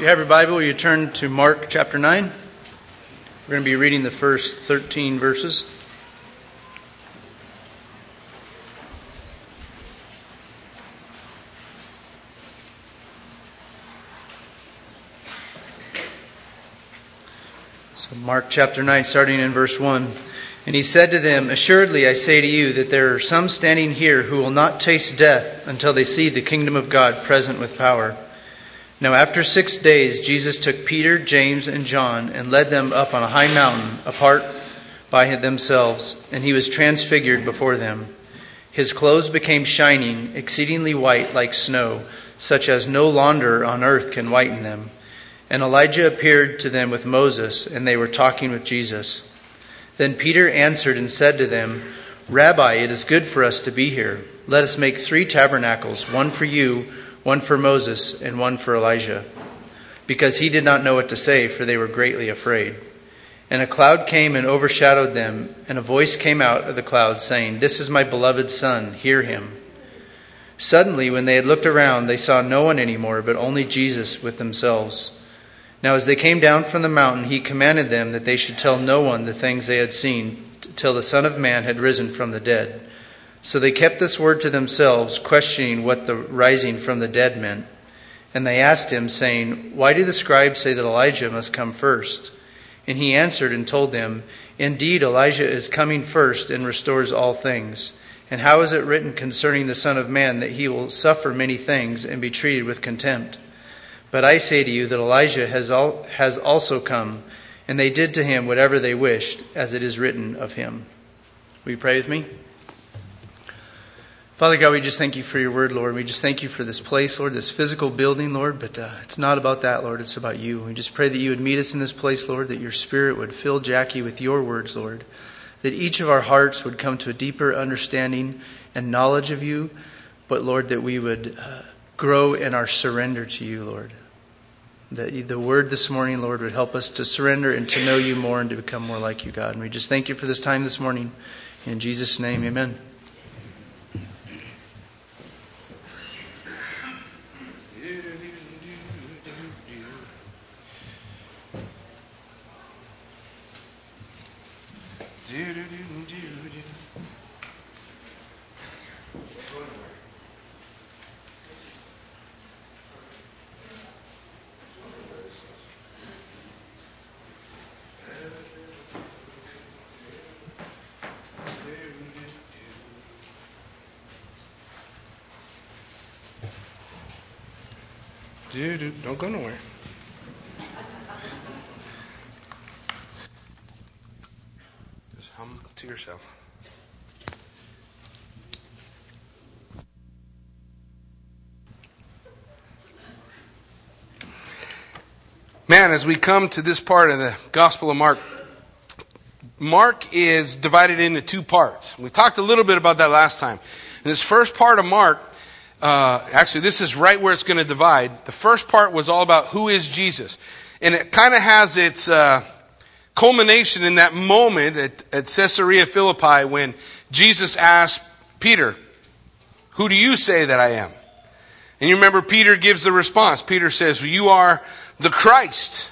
If you have your Bible, will you turn to Mark chapter 9? We're going to be reading the first 13 verses. So Mark chapter 9, starting in verse 1. And he said to them, "Assuredly I say to you that there are some standing here who will not taste death until they see the kingdom of God present with power." Now after 6 days, Jesus took Peter, James, and John and led them up on a high mountain apart by themselves, and he was transfigured before them. His clothes became shining, exceedingly white like snow, such as no launderer on earth can whiten them. And Elijah appeared to them with Moses, and they were talking with Jesus. Then Peter answered and said to them, "Rabbi, it is good for us to be here. Let us make 3 tabernacles, one for you, one for Moses, and one for Elijah." Because he did not know what to say, for they were greatly afraid. And a cloud came and overshadowed them, and a voice came out of the cloud, saying, "This is my beloved Son, hear him." Suddenly, when they had looked around, they saw no one anymore, but only Jesus with themselves. Now as they came down from the mountain, he commanded them that they should tell no one the things they had seen, till the Son of Man had risen from the dead. So they kept this word to themselves, questioning what the rising from the dead meant. And they asked him, saying, "Why do the scribes say that Elijah must come first?" And he answered and told them, "Indeed, Elijah is coming first and restores all things. And how is it written concerning the Son of Man that he will suffer many things and be treated with contempt? But I say to you that Elijah has also come, and they did to him whatever they wished, as it is written of him." Will you pray with me? Father God, we just thank you for your word, Lord. We just thank you for this place, Lord, this physical building, Lord. But it's not about that, Lord. It's about you. We just pray that you would meet us in this place, Lord, that your spirit would fill Jackie with your words, Lord, that each of our hearts would come to a deeper understanding and knowledge of you. But, Lord, that we would grow in our surrender to you, Lord, that the word this morning, Lord, would help us to surrender and to know you more and to become more like you, God. And we just thank you for this time this morning. In Jesus' name, amen. Don't go nowhere. Just hum to yourself. Man, as we come to this part of the Gospel of Mark, Mark is divided into 2 parts. We talked a little bit about that last time. In this first part of Mark, actually, this is right where it's going to divide. The first part was all about who is Jesus. And it kind of has its culmination in that moment at Caesarea Philippi when Jesus asked Peter, "Who do you say that I am?" And you remember Peter gives the response. Peter says, "You are the Christ."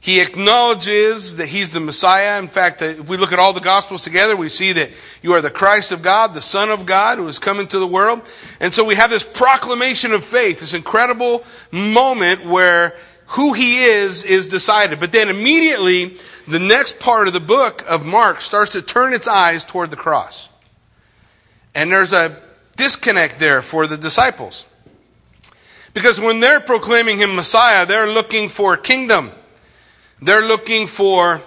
He acknowledges that he's the Messiah. In fact, if we look at all the Gospels together, we see that you are the Christ of God, the Son of God, who has come into the world. And so we have this proclamation of faith, this incredible moment where who he is decided. But then immediately, the next part of the book of Mark starts to turn its eyes toward the cross. And there's a disconnect there for the disciples. Because when they're proclaiming him Messiah, they're looking for a kingdom. They're looking for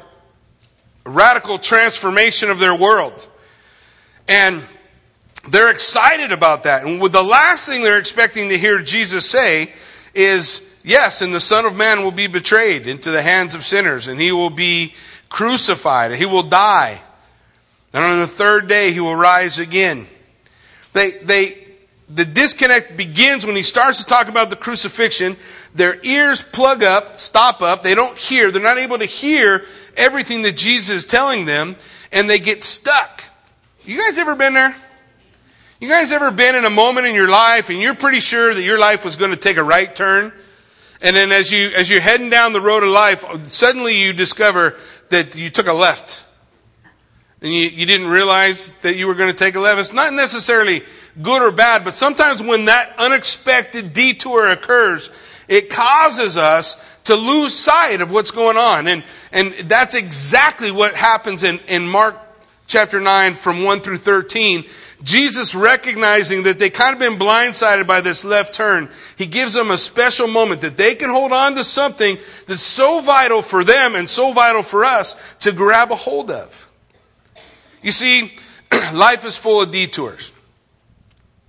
radical transformation of their world. And they're excited about that. And the last thing they're expecting to hear Jesus say is, "Yes, and the Son of Man will be betrayed into the hands of sinners, and he will be crucified, and he will die. And on the 3rd day, he will rise again." The disconnect begins when he starts to talk about the crucifixion. Their ears plug up, stop up. They don't hear. They're not able to hear everything that Jesus is telling them, and they get stuck. You guys ever been there? You guys ever been in a moment in your life, and you're pretty sure that your life was going to take a right turn, And then as you're heading down the road of life, suddenly you discover that you took a left. And you didn't realize that you were going to take a left. It's not necessarily good or bad, but sometimes when that unexpected detour occurs, it causes us to lose sight of what's going on. And that's exactly what happens in Mark chapter 9 from 1 through 13. Jesus, recognizing that they kind of been blindsided by this left turn, he gives them a special moment that they can hold on to something that's so vital for them and so vital for us to grab a hold of. You see, life is full of detours.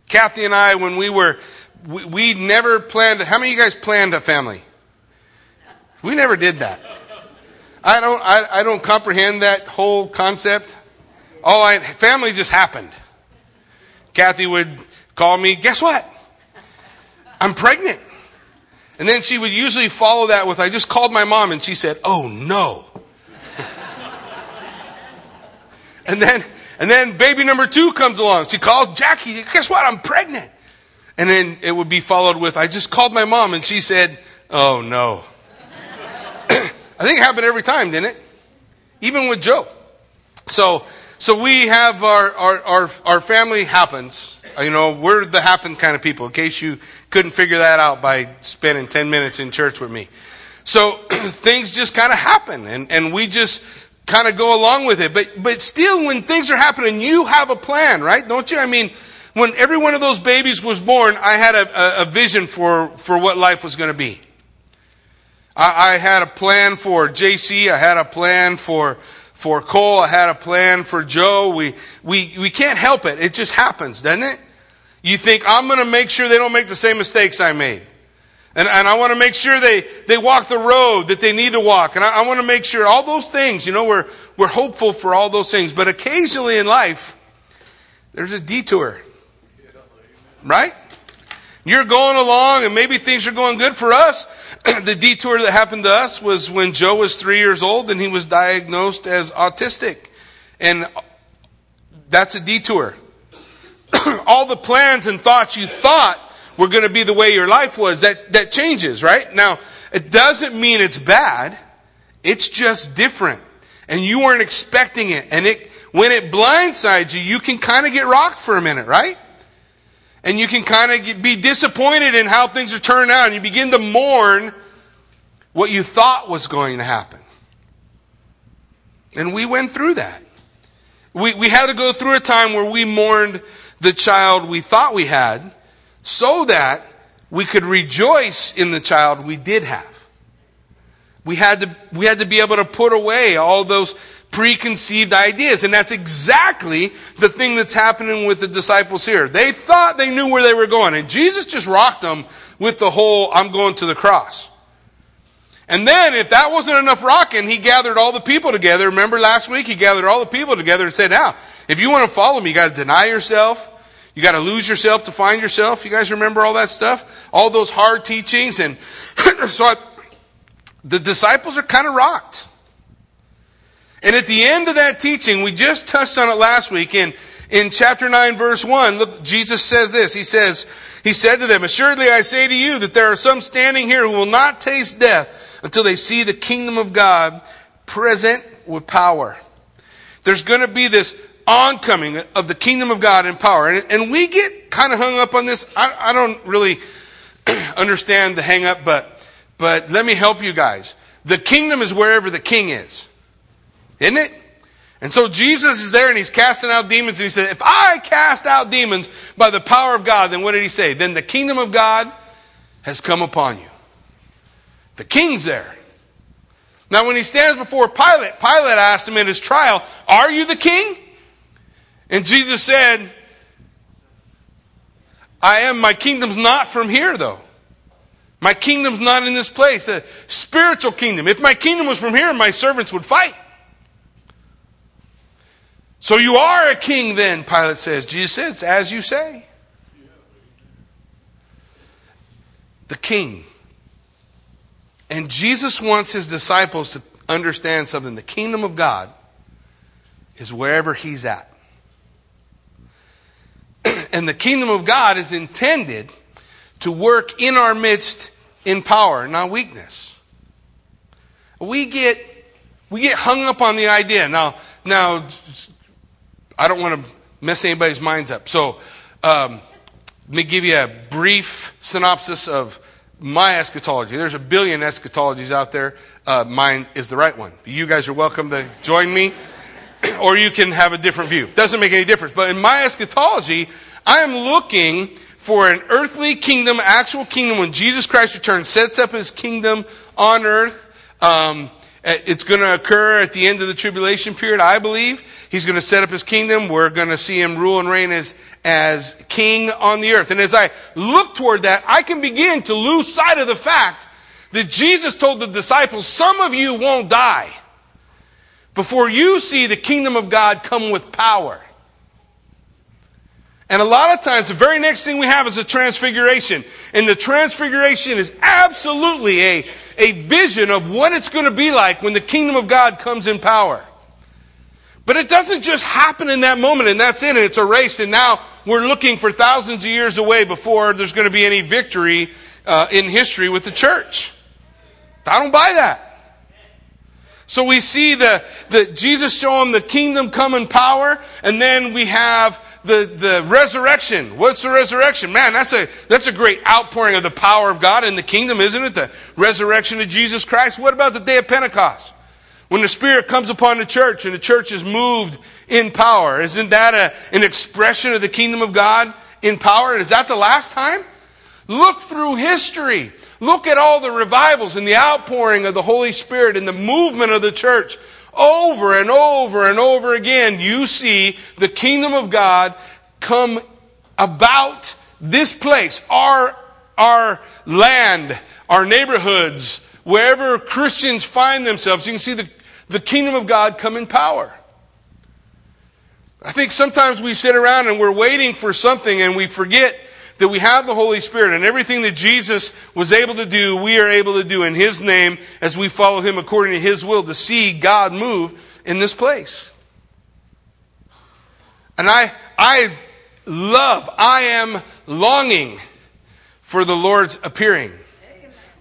Kathy and I, when we never planned. How many of you guys planned a family? We never did that. I don't comprehend that whole concept. Family just happened. Kathy would call me, guess what? I'm pregnant. And then she would usually follow that with, I just called my mom, and she said, oh no. And then baby number 2 comes along. She called Jackie, guess what? I'm pregnant. And then it would be followed with, I just called my mom, and she said, oh no. I think it happened every time, didn't it? Even with Joe. So we have our family happens. You know, we're the happen kind of people, in case you couldn't figure that out by spending 10 minutes in church with me. So things just kind of happen, and we just kind of go along with it. But still, when things are happening, you have a plan, right? Don't you? I mean, when every one of those babies was born, I had a vision for what life was going to be. I had a plan for J.C. I had a plan for Cole, I had a plan for Joe. We can't help it. It just happens, doesn't it? You think, I'm going to make sure they don't make the same mistakes I made. And I want to make sure they walk the road that they need to walk. And I want to make sure all those things, you know, we're hopeful for all those things. But occasionally in life, there's a detour. Right? You're going along and maybe things are going good for us. The detour that happened to us was when Joe was 3 years old and he was diagnosed as autistic. And that's a detour. All the plans and thoughts you thought were going to be the way your life was, that changes, right? Now, it doesn't mean it's bad. It's just different. And you weren't expecting it. And when it blindsides you, you can kind of get rocked for a minute, right? And you can kind of be disappointed in how things are turning out. And you begin to mourn what you thought was going to happen. And we went through that. We had to go through a time where we mourned the child we thought we had so that we could rejoice in the child we did have. We had to be able to put away all those preconceived ideas. And that's exactly the thing that's happening with the disciples here. They thought they knew where they were going. And Jesus just rocked them with the whole, I'm going to the cross. And then if that wasn't enough rocking, he gathered all the people together. Remember last week, he gathered all the people together and said, now, if you want to follow me, you got to deny yourself. You got to lose yourself to find yourself. You guys remember all that stuff? All those hard teachings. And so the disciples are kind of rocked. And at the end of that teaching, we just touched on it last week, in chapter 9, verse 1, look, Jesus says this. He said to them, assuredly I say to you that there are some standing here who will not taste death until they see the kingdom of God present with power. There's going to be this oncoming of the kingdom of God in power. And we get kind of hung up on this. I don't really understand the hang up, but let me help you guys. The kingdom is wherever the king is. Isn't it? And so Jesus is there and he's casting out demons. And he said, if I cast out demons by the power of God, then what did he say? Then the kingdom of God has come upon you. The king's there. Now when he stands before Pilate, Pilate asked him in his trial, are you the king? And Jesus said, I am. My kingdom's not from here though. My kingdom's not in this place. A spiritual kingdom. If my kingdom was from here, my servants would fight. So you are a king then, Pilate says. Jesus says, as you say. The king. And Jesus wants his disciples to understand something. The kingdom of God is wherever he's at. And the kingdom of God is intended to work in our midst in power, not weakness. We get hung up on the idea. Now, I don't want to mess anybody's minds up. So, let me give you a brief synopsis of my eschatology. There's a billion eschatologies out there. Mine is the right one. You guys are welcome to join me, or you can have a different view. Doesn't make any difference. But in my eschatology, I am looking for an earthly kingdom, actual kingdom, when Jesus Christ returns, sets up his kingdom on earth. It's going to occur at the end of the tribulation period, I believe. He's going to set up his kingdom. We're going to see him rule and reign as king on the earth. And as I look toward that, I can begin to lose sight of the fact that Jesus told the disciples, some of you won't die before you see the kingdom of God come with power. And a lot of times, the very next thing we have is a transfiguration. And the transfiguration is absolutely a vision of what it's going to be like when the kingdom of God comes in power. But it doesn't just happen in that moment, and that's it, and it's erased. And now we're looking for thousands of years away before there's going to be any victory in history with the church. I don't buy that. So we see the Jesus show them the kingdom come in power, and then we have the resurrection. What's the resurrection? Man, that's a great outpouring of the power of God in the kingdom, isn't it? The resurrection of Jesus Christ. What about the day of Pentecost? When the Spirit comes upon the church and the church is moved in power. Isn't that an expression of the kingdom of God in power? Is that the last time? Look through history. Look at all the revivals and the outpouring of the Holy Spirit and the movement of the church. Over and over and over again, you see the kingdom of God come about this place, our land, our neighborhoods, wherever Christians find themselves. You can see the kingdom of God come in power. I think sometimes we sit around and we're waiting for something and we forget that we have the Holy Spirit, and everything that Jesus was able to do, we are able to do in his name as we follow him according to his will to see God move in this place. And I am longing for the Lord's appearing.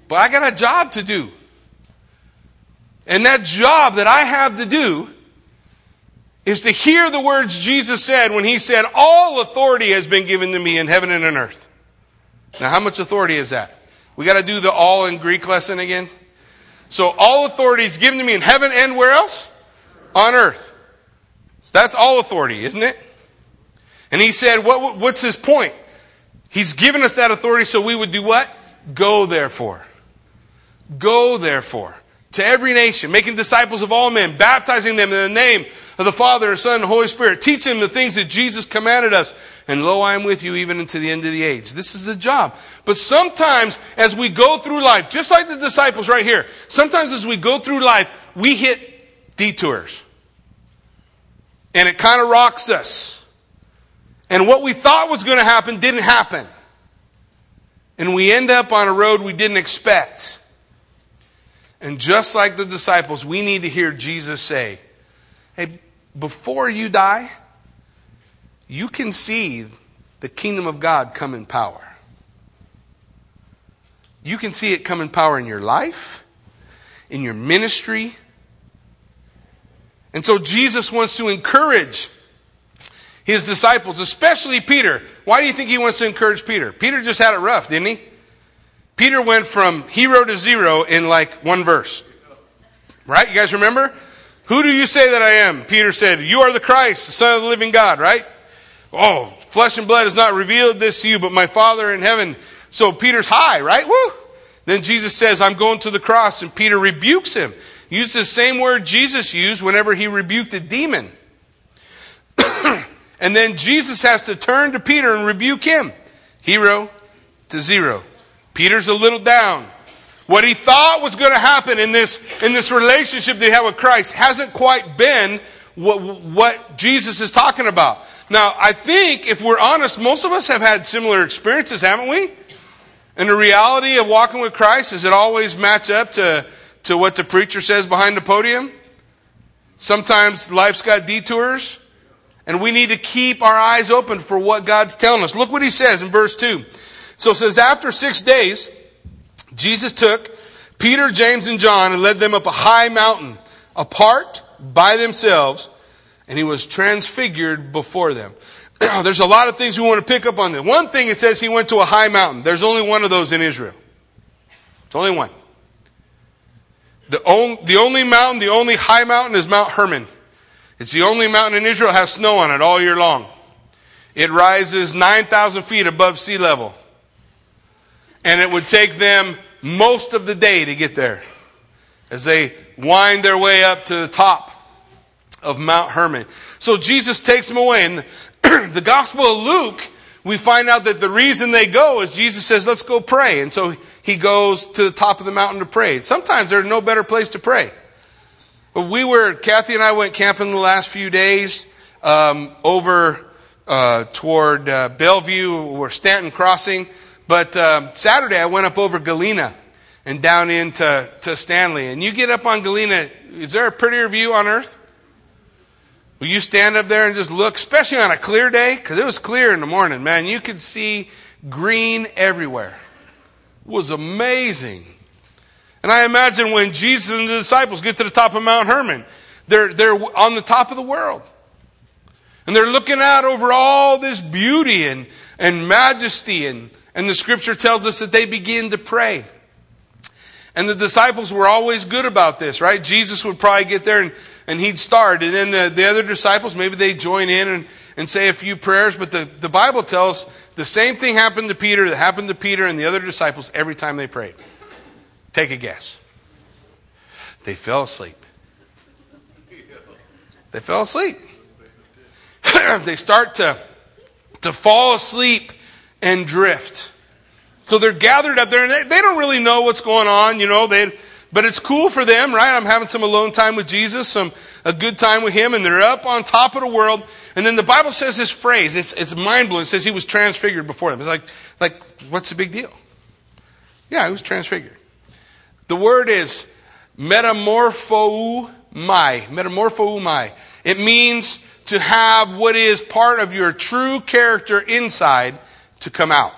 But I got a job to do. And that job that I have to do is to hear the words Jesus said when he said, all authority has been given to me in heaven and on earth. Now, how much authority is that? We got to do the all in Greek lesson again. So, all authority is given to me in heaven and where else? On earth. So that's all authority, isn't it? And he said, what's his point? He's given us that authority so we would do what? Go therefore. Go therefore to every nation, making disciples of all men, baptizing them in the name of the Father, the Son, and the Holy Spirit. Teach them the things that Jesus commanded us. And lo, I am with you even unto the end of the age. This is the job. But sometimes as we go through life, just like the disciples right here, sometimes as we go through life, we hit detours. And it kind of rocks us. And what we thought was going to happen didn't happen. And we end up on a road we didn't expect. And just like the disciples, we need to hear Jesus say, hey, before you die, you can see the kingdom of God come in power. You can see it come in power in your life, in your ministry. And so Jesus wants to encourage his disciples, especially Peter. Why do you think he wants to encourage Peter? Peter just had it rough, didn't he? Peter went from hero to zero in like one verse. Right? You guys remember? Who do you say that I am? Peter said, you are the Christ, the Son of the living God, right? Oh, flesh and blood has not revealed this to you, but my Father in heaven. So Peter's high, right? Woo! Then Jesus says, I'm going to the cross, and Peter rebukes him. He used the same word Jesus used whenever he rebuked a demon. And then Jesus has to turn to Peter and rebuke him. Hero to zero. Peter's a little down. What he thought was going to happen in this relationship that he had with Christ hasn't quite been what Jesus is talking about. Now, I think if we're honest, most of us have had similar experiences, haven't we? And the reality of walking with Christ is it always match up to what the preacher says behind the podium. Sometimes life's got detours. And we need to keep our eyes open for what God's telling us. Look what he says in verse 2. So it says, after 6 days... Jesus took Peter, James, and John and led them up a high mountain, apart by themselves, and he was transfigured before them. There's a lot of things we want to pick up on there. One thing, it says he went to a high mountain. There's only one of those in Israel. It's only one. The only high mountain is Mount Hermon. It's the only mountain in Israel that has snow on it all year long. It rises 9,000 feet above sea level. And it would take them most of the day to get there as they wind their way up to the top of Mount Hermon. So Jesus takes them away. And the Gospel of Luke, we find out that the reason they go is Jesus says, let's go pray. And so he goes to the top of the mountain to pray. Sometimes there's no better place to pray. But Kathy and I went camping the last few days toward Bellevue or Stanton Crossing. But Saturday I went up over Galena and down into Stanley. And you get up on Galena, is there a prettier view on earth? Will you stand up there and just look, especially on a clear day? Because it was clear in the morning, man. You could see green everywhere. It was amazing. And I imagine when Jesus and the disciples get to the top of Mount Hermon, they're on the top of the world. And they're looking out over all this beauty and majesty. And the scripture tells us that they begin to pray. And the disciples were always good about this, right? Jesus would probably get there and he'd start. And then the other disciples, maybe they join in and say a few prayers. But the Bible tells the same thing happened to Peter that happened to Peter and the other disciples every time they prayed. Take a guess. They fell asleep. They fell asleep. They start to fall asleep and drift. So they're gathered up there, and they don't really know what's going on, but it's cool for them, right? I'm having some alone time with Jesus, a good time with him, and they're up on top of the world. And then the Bible says this phrase, it's mind-blowing. It says he was transfigured before them. It's like what's the big deal? Yeah, he was transfigured. The word is metamorphoumai. It means to have what is part of your true character inside to come out.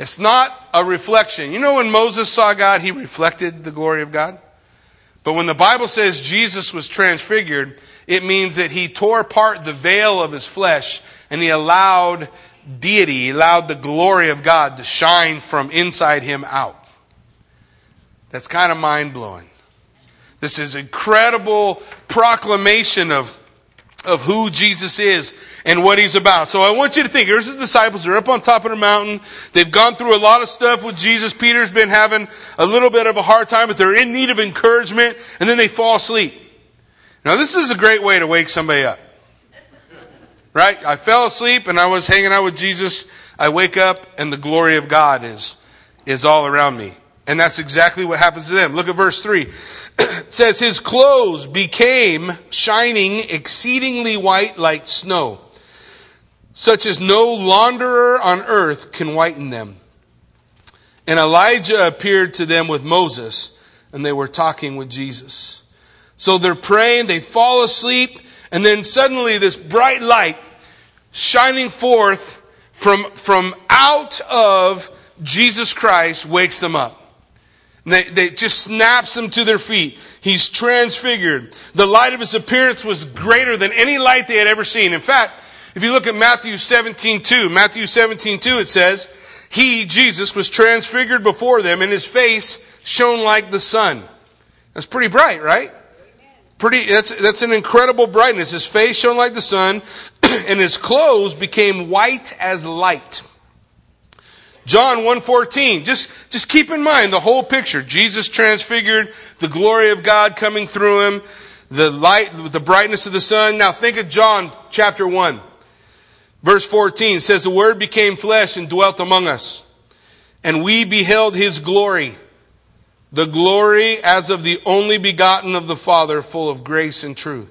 It's not a reflection. You know when Moses saw God, he reflected the glory of God? But when the Bible says Jesus was transfigured, it means that he tore apart the veil of his flesh and he allowed deity, allowed the glory of God to shine from inside him out. That's kind of mind-blowing. This is incredible proclamation of who Jesus is and what he's about. So I want you to think, here's the disciples, they're up on top of the mountain. They've gone through a lot of stuff with Jesus. Peter's been having a little bit of a hard time, but they're in need of encouragement, and then they fall asleep. Now this is a great way to wake somebody up. Right? I fell asleep and I was hanging out with Jesus. I wake up and the glory of God is all around me. And that's exactly what happens to them. Look at verse 3. It says, his clothes became shining exceedingly white like snow, such as no launderer on earth can whiten them. And Elijah appeared to them with Moses, and they were talking with Jesus. So they're praying, they fall asleep, and then suddenly this bright light shining forth from out of Jesus Christ wakes them up. They just snaps them to their feet. He's transfigured. The light of his appearance was greater than any light they had ever seen. In fact, if you look at Matthew 17:2, it says, he, Jesus, was transfigured before them, and his face shone like the sun. That's pretty bright, right? That's an incredible brightness. His face shone like the sun, and his clothes became white as light. John 1:14, just keep in mind the whole picture. Jesus transfigured, the glory of God coming through him, the light, the brightness of the sun. Now think of John chapter 1, verse 14. It says, the word became flesh and dwelt among us, and we beheld his glory, the glory as of the only begotten of the Father, full of grace and truth.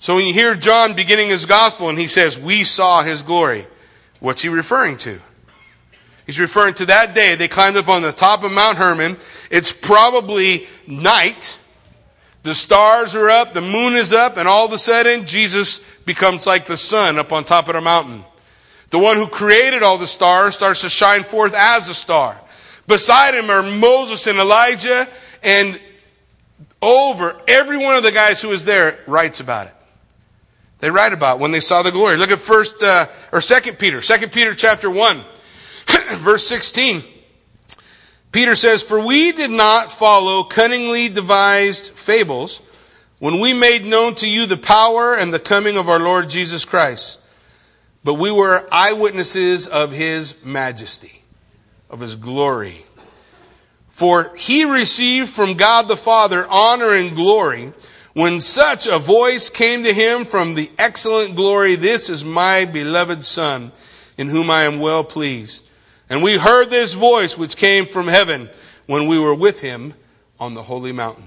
So when you hear John beginning his gospel and he says, we saw his glory, what's he referring to? He's referring to that day they climbed up on the top of Mount Hermon. It's probably night. The stars are up, the moon is up, and all of a sudden Jesus becomes like the sun up on top of the mountain. The one who created all the stars starts to shine forth as a star. Beside him are Moses and Elijah, and over every one of the guys who was there writes about it. They write about when they saw the glory. Look at 2 Peter chapter 1, verse 16. Peter says, "For we did not follow cunningly devised fables when we made known to you the power and the coming of our Lord Jesus Christ, but we were eyewitnesses of his majesty, of his glory. For he received from God the Father honor and glory when such a voice came to him from the excellent glory, 'This is my beloved Son, in whom I am well pleased.' And we heard this voice which came from heaven when we were with him on the holy mountain."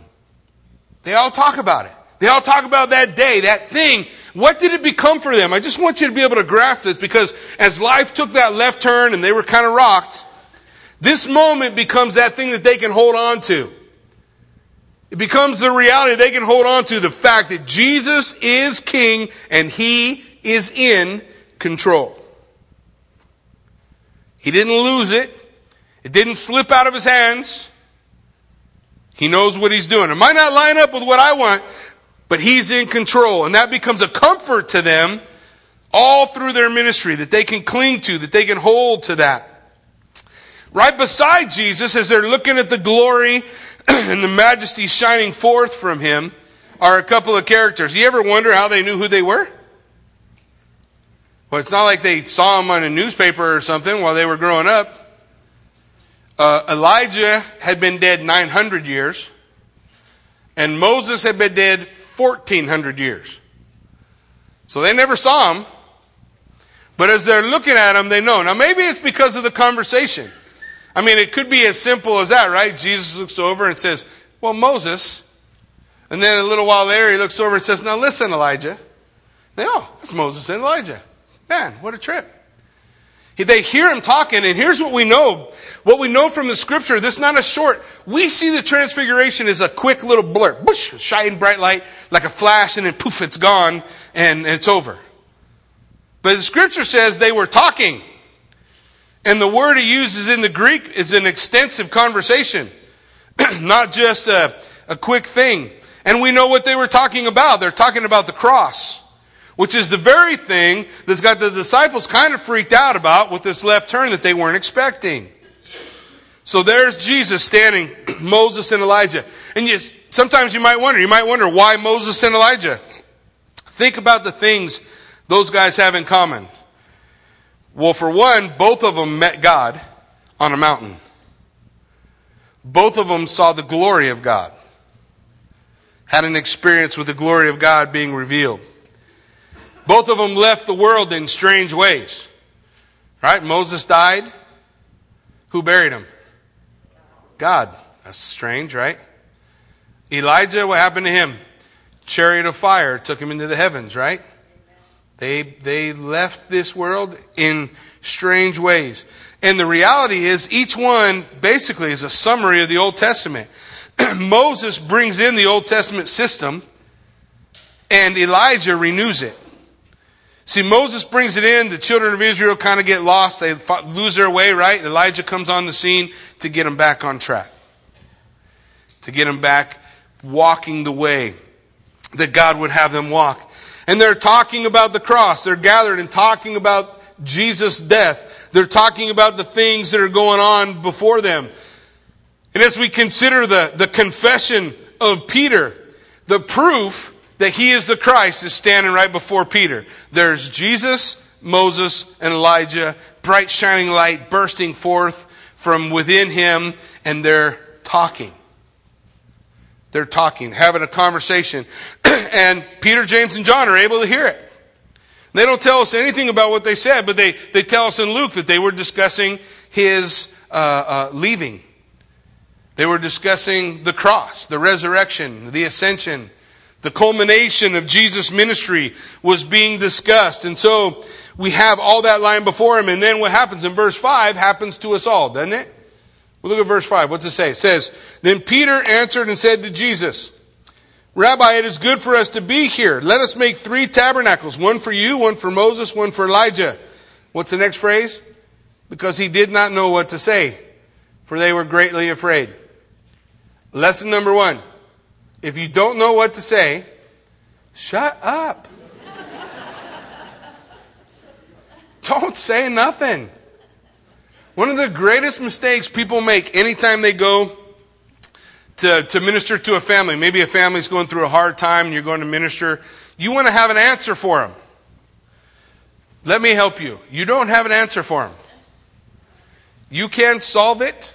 They all talk about it. They all talk about that day, that thing. What did it become for them? I just want you to be able to grasp this, because as life took that left turn and they were kind of rocked, this moment becomes that thing that they can hold on to. It becomes the reality they can hold on to, the fact that Jesus is King and he is in control. He didn't lose it. It didn't slip out of his hands. He knows what he's doing. It might not line up with what I want, but he's in control. And that becomes a comfort to them all through their ministry, that they can cling to, that they can hold to that. Right beside Jesus, as they're looking at the glory and the majesty shining forth from him, are a couple of characters. You ever wonder how they knew who they were? Well, it's not like they saw him on a newspaper or something while they were growing up. Elijah had been dead 900 years, and Moses had been dead 1,400 years. So they never saw him, but as they're looking at him, they know. Now, maybe it's because of the conversation. I mean, it could be as simple as that, right? Jesus looks over and says, "Well, Moses." And then a little while later, he looks over and says, "Now listen, Elijah." They, "Oh, that's Moses and Elijah. Man, what a trip." They hear him talking, and here's what we know. What we know from the scripture, this is not a short. We see the transfiguration as a quick little blurb. Whoosh, shining bright light like a flash, and then poof, it's gone, and it's over. But the scripture says they were talking. And the word he uses in the Greek is an extensive conversation, not just a quick thing. And we know what they were talking about. They're talking about the cross, which is the very thing that's got the disciples kind of freaked out about with this left turn that they weren't expecting. So there's Jesus standing, Moses and Elijah. And sometimes you might wonder why Moses and Elijah. Think about the things those guys have in common. Well, for one, both of them met God on a mountain. Both of them saw the glory of God, had an experience with the glory of God being revealed. Both of them left the world in strange ways. Right? Moses died. Who buried him? God. That's strange, right? Elijah, what happened to him? Chariot of fire took him into the heavens, right? They left this world in strange ways. And the reality is, each one basically is a summary of the Old Testament. Moses brings in the Old Testament system, and Elijah renews it. See, Moses brings it in. The children of Israel kind of get lost. They lose their way, right? Elijah comes on the scene to get them back on track, to get them back walking the way that God would have them walk. And they're talking about the cross. They're gathered and talking about Jesus' death. They're talking about the things that are going on before them. And as we consider the confession of Peter, the proof that he is the Christ is standing right before Peter. There's Jesus, Moses, and Elijah, bright shining light bursting forth from within him, and they're talking. They're talking, having a conversation. And Peter, James, and John are able to hear it. They don't tell us anything about what they said, but they tell us in Luke that they were discussing his leaving. They were discussing the cross, the resurrection, the ascension. The culmination of Jesus' ministry was being discussed. And so we have all that lying before him. And then what happens in verse 5 happens to us all, doesn't it? Well, look at verse 5. What's it say? It says, "Then Peter answered and said to Jesus, 'Rabbi, it is good for us to be here. Let us make 3 tabernacles, one for you, one for Moses, one for Elijah.'" What's the next phrase? "Because he did not know what to say, for they were greatly afraid. Lesson number one. If you don't know what to say, shut up. Don't say nothing. One of the greatest mistakes people make anytime they go to minister to a family. Maybe a family's going through a hard time and you're going to minister. You want to have an answer for them. Let me help you. You don't have an answer for them. You can't solve it.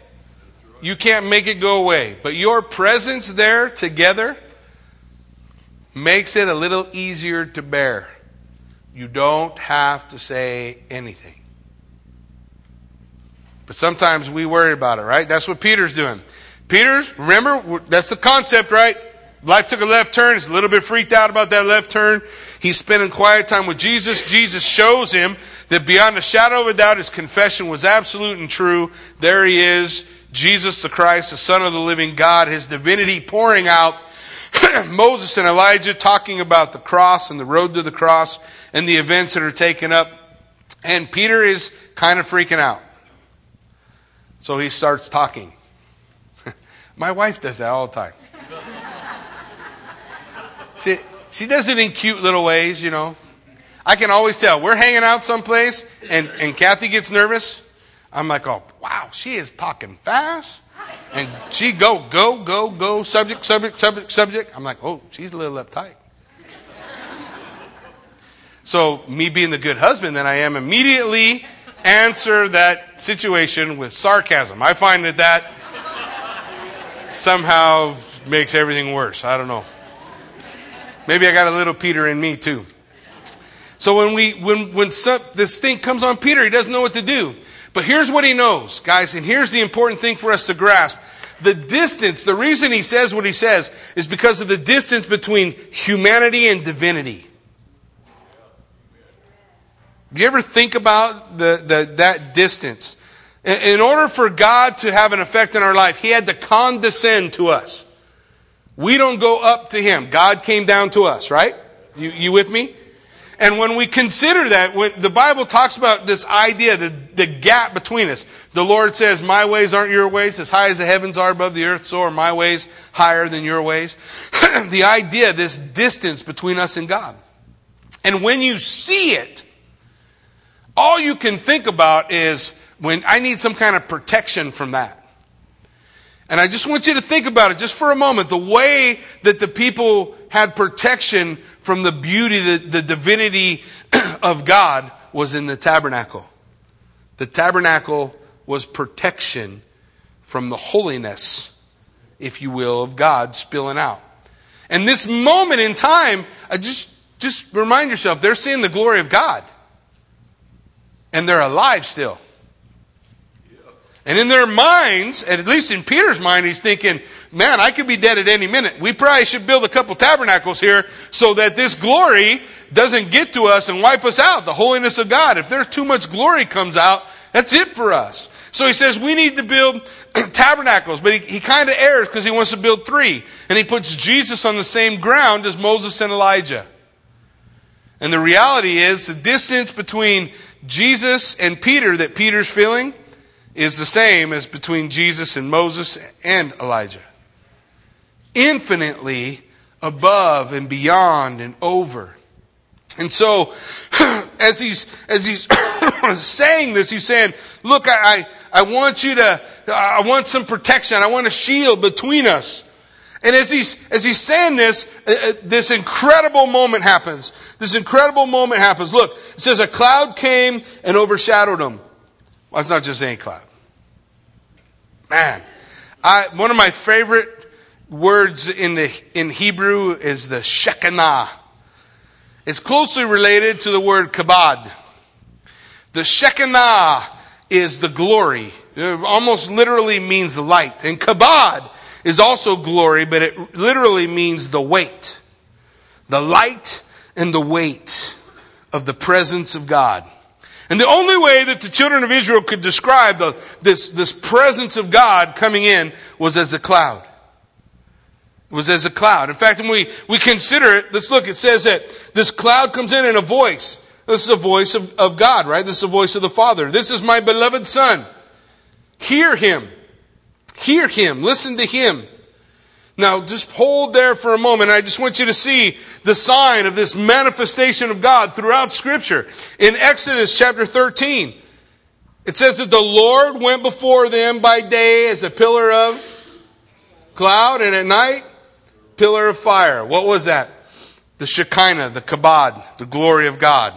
You can't make it go away. But your presence there together makes it a little easier to bear. You don't have to say anything. But sometimes we worry about it, right? That's what Peter's doing. Peter's, remember, that's the concept, right? Life took a left turn. He's a little bit freaked out about that left turn. He's spending quiet time with Jesus. Jesus shows him that beyond a shadow of a doubt, his confession was absolute and true. There he is, Jesus the Christ, the Son of the living God, his divinity pouring out. Moses and Elijah talking about the cross and the road to the cross and the events that are taken up. And Peter is kind of freaking out. So he starts talking. My wife does that all the time. She does it in cute little ways, you know. I can always tell. We're hanging out someplace and Kathy gets nervous. I'm like, oh, wow, she is talking fast. And she go, subject. I'm like, oh, she's a little uptight. So me being the good husband that I am, immediately answer that situation with sarcasm. I find that somehow makes everything worse. I don't know. Maybe I got a little Peter in me too. So when this thing comes on Peter, he doesn't know what to do. But here's what he knows, guys, and here's the important thing for us to grasp. The distance, the reason he says what he says is because of the distance between humanity and divinity. You ever think about that distance? In order for God to have an effect in our life, he had to condescend to us. We don't go up to him. God came down to us, right? You with me? And when we consider that, when the Bible talks about this idea, the gap between us. The Lord says, my ways aren't your ways. As high as the heavens are above the earth, so are my ways higher than your ways. The idea, this distance between us and God. And when you see it, all you can think about is, when I need some kind of protection from that. And I just want you to think about it just for a moment. The way that the people had protection from the beauty, the divinity of God was in the tabernacle. The tabernacle was protection from the holiness, if you will, of God spilling out. And this moment in time, I just remind yourself, they're seeing the glory of God. And they're alive still. And in their minds, at least in Peter's mind, he's thinking, man, I could be dead at any minute. We probably should build a couple tabernacles here so that this glory doesn't get to us and wipe us out. The holiness of God. If there's too much glory comes out, that's it for us. So he says we need to build tabernacles. But he kind of errs because he wants to build three. And he puts Jesus on the same ground as Moses and Elijah. And the reality is the distance between Jesus and Peter that Peter's feeling is the same as between Jesus and Moses and Elijah. Infinitely above and beyond and over. And so, as he's saying this, he's saying, look, I want you to, I want some protection. I want a shield between us. And as he's saying this, this incredible moment happens. This incredible moment happens. Look, it says a cloud came and overshadowed him. Well, it's not just any cloud. Man, one of my favorite words in Hebrew is the Shekinah. It's closely related to the word Kabod. The Shekinah is the glory. It almost literally means light. And Kabod is also glory, but it literally means the weight. The light and the weight of the presence of God. And the only way that the children of Israel could describe this presence of God coming in was as a cloud. It was as a cloud. In fact, when we consider it, let's look. It says that this cloud comes in a voice. This is a voice of God, right? This is a voice of the Father. This is my beloved Son. Hear him. Hear him. Listen to him. Now, just hold there for a moment. I just want you to see the sign of this manifestation of God throughout Scripture. In Exodus chapter 13, it says that the Lord went before them by day as a pillar of cloud, and at night, pillar of fire. What was that? The Shekinah, the Kabod, the glory of God.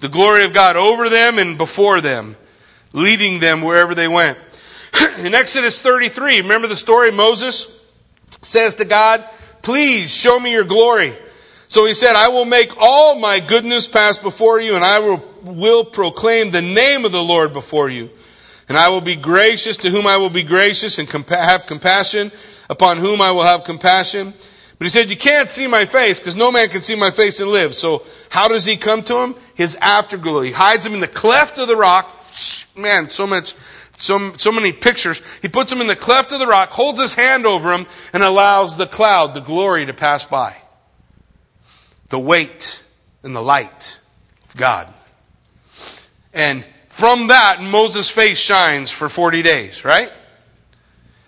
The glory of God over them and before them, leading them wherever they went. In Exodus 33, remember the story? Moses says to God, please show me your glory. So he said, I will make all my goodness pass before you, and I will proclaim the name of the Lord before you. And I will be gracious to whom I will be gracious, and have compassion upon whom I will have compassion. But he said, you can't see my face, because no man can see my face and live. So how does he come to him? His afterglow. He hides him in the cleft of the rock. Man, so many pictures. He puts him in the cleft of the rock, holds his hand over him, and allows the cloud, the glory, to pass by. The weight and the light of God. And from that, Moses' face shines for 40 days, right?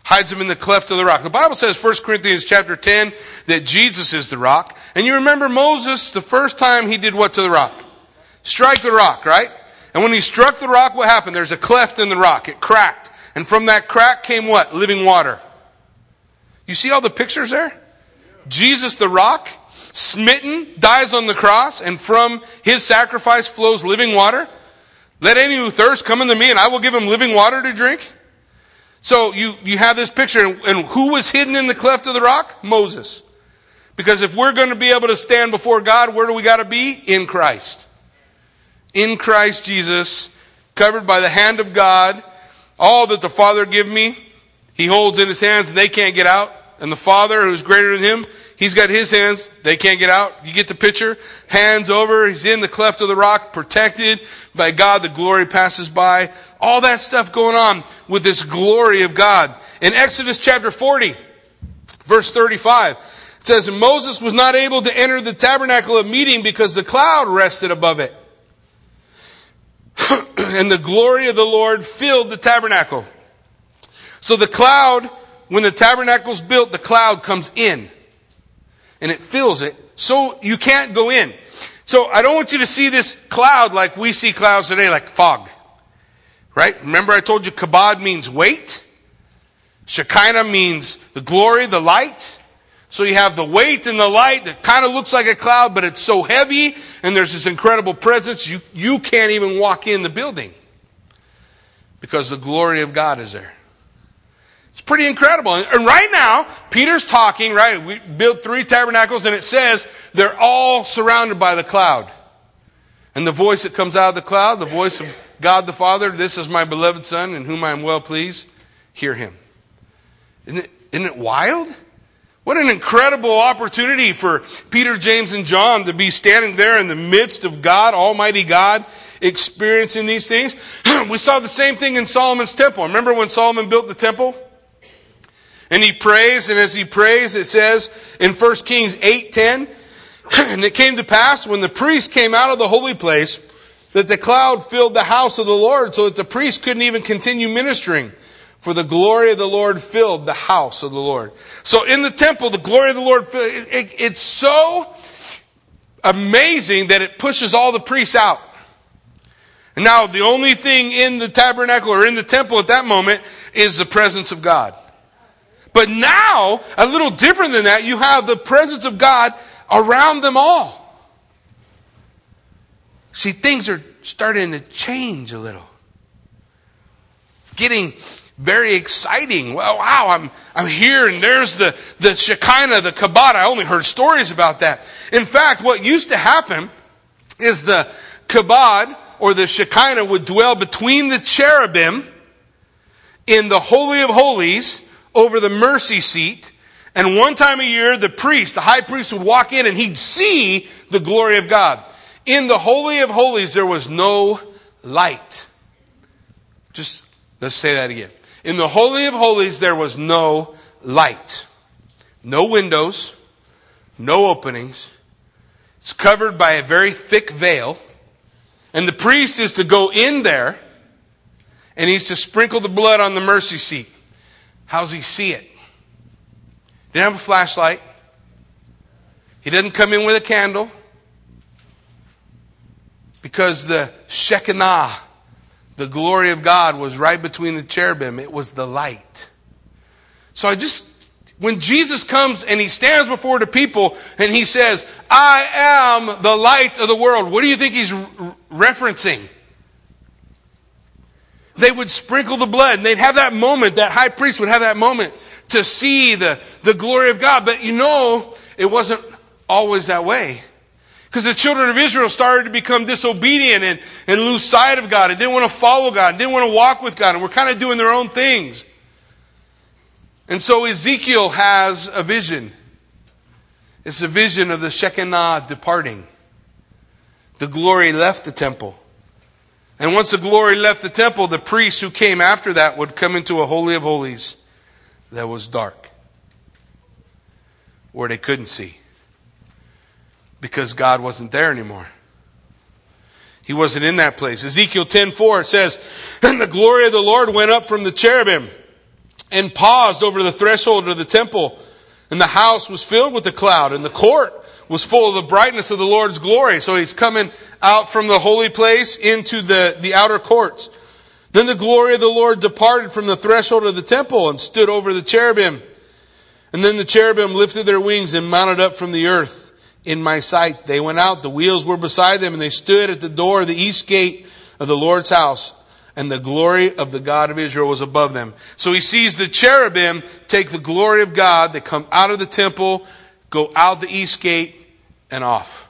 Hides him in the cleft of the rock. The Bible says, 1 Corinthians chapter 10, that Jesus is the rock. And you remember Moses, the first time he did what to the rock? Strike the rock, right? And when he struck the rock, what happened? There's a cleft in the rock. It cracked. And from that crack came what? Living water. You see all the pictures there? Jesus the rock, smitten, dies on the cross, and from his sacrifice flows living water. Let any who thirst come unto me, and I will give him living water to drink. So you have this picture. And who was hidden in the cleft of the rock? Moses. Because if we're going to be able to stand before God, where do we got to be? In Christ. In Christ Jesus, covered by the hand of God, all that the Father give me, he holds in his hands, and they can't get out. And the Father, who's greater than him, he's got his hands, they can't get out. You get the picture? Hands over, he's in the cleft of the rock, protected by God, the glory passes by. All that stuff going on with this glory of God. In Exodus chapter 40, verse 35, it says, and Moses was not able to enter the tabernacle of meeting because the cloud rested above it. And the glory of the Lord filled the tabernacle. So the cloud, when the tabernacle's built, the cloud comes in. And it fills it. So you can't go in. So I don't want you to see this cloud like we see clouds today, like fog. Right? Remember I told you kabod means weight. Shekinah means the glory, the light. So you have the weight and the light that kind of looks like a cloud, but it's so heavy, and there's this incredible presence, you can't even walk in the building because the glory of God is there. It's pretty incredible. And right now, Peter's talking, right? We built 3 tabernacles, and it says they're all surrounded by the cloud. And the voice that comes out of the cloud, the voice of God the Father, this is my beloved Son in whom I am well pleased, hear him. Isn't it wild? What an incredible opportunity for Peter, James, and John to be standing there in the midst of God, Almighty God, experiencing these things. We saw the same thing in Solomon's temple. Remember when Solomon built the temple? And he prays, and as he prays, it says in 1 Kings 8:10, and it came to pass when the priest came out of the holy place that the cloud filled the house of the Lord so that the priest couldn't even continue ministering. For the glory of the Lord filled the house of the Lord. So in the temple, the glory of the Lord filled. It's so amazing that it pushes all the priests out. And now the only thing in the tabernacle or in the temple at that moment is the presence of God. But now, a little different than that, you have the presence of God around them all. See, things are starting to change a little. It's getting very exciting. Well, wow, I'm here, and there's the Shekinah, the Kabod. I only heard stories about that. In fact, what used to happen is the Kabod or the Shekinah would dwell between the cherubim in the Holy of Holies over the mercy seat. And one time a year, the priest, the high priest, would walk in and he'd see the glory of God. In the Holy of Holies, there was no light. Just, let's say that again. In the Holy of Holies, there was no light. No windows. No openings. It's covered by a very thick veil. And the priest is to go in there, and he's to sprinkle the blood on the mercy seat. How does he see it? He didn't have a flashlight. He didn't come in with a candle. Because the Shekinah, the glory of God, was right between the cherubim. It was the light. So when Jesus comes and he stands before the people and he says, I am the light of the world. What do you think he's referencing? They would sprinkle the blood and they'd have that moment, that high priest would have that moment to see the glory of God. But you know, it wasn't always that way. Because the children of Israel started to become disobedient and lose sight of God and didn't want to follow God and didn't want to walk with God and were kind of doing their own things. And so Ezekiel has a vision. It's a vision of the Shekinah departing. The glory left the temple. And once the glory left the temple, the priests who came after that would come into a holy of holies that was dark, where they couldn't see. Because God wasn't there anymore. He wasn't in that place. Ezekiel 10:4 says, and the glory of the Lord went up from the cherubim and paused over the threshold of the temple. And the house was filled with the cloud, and the court was full of the brightness of the Lord's glory. So he's coming out from the holy place into the outer courts. Then the glory of the Lord departed from the threshold of the temple and stood over the cherubim. And then the cherubim lifted their wings and mounted up from the earth. In my sight, they went out, the wheels were beside them, and they stood at the door of the east gate of the Lord's house, and the glory of the God of Israel was above them. So he sees the cherubim take the glory of God. They come out of the temple, go out the east gate, and off.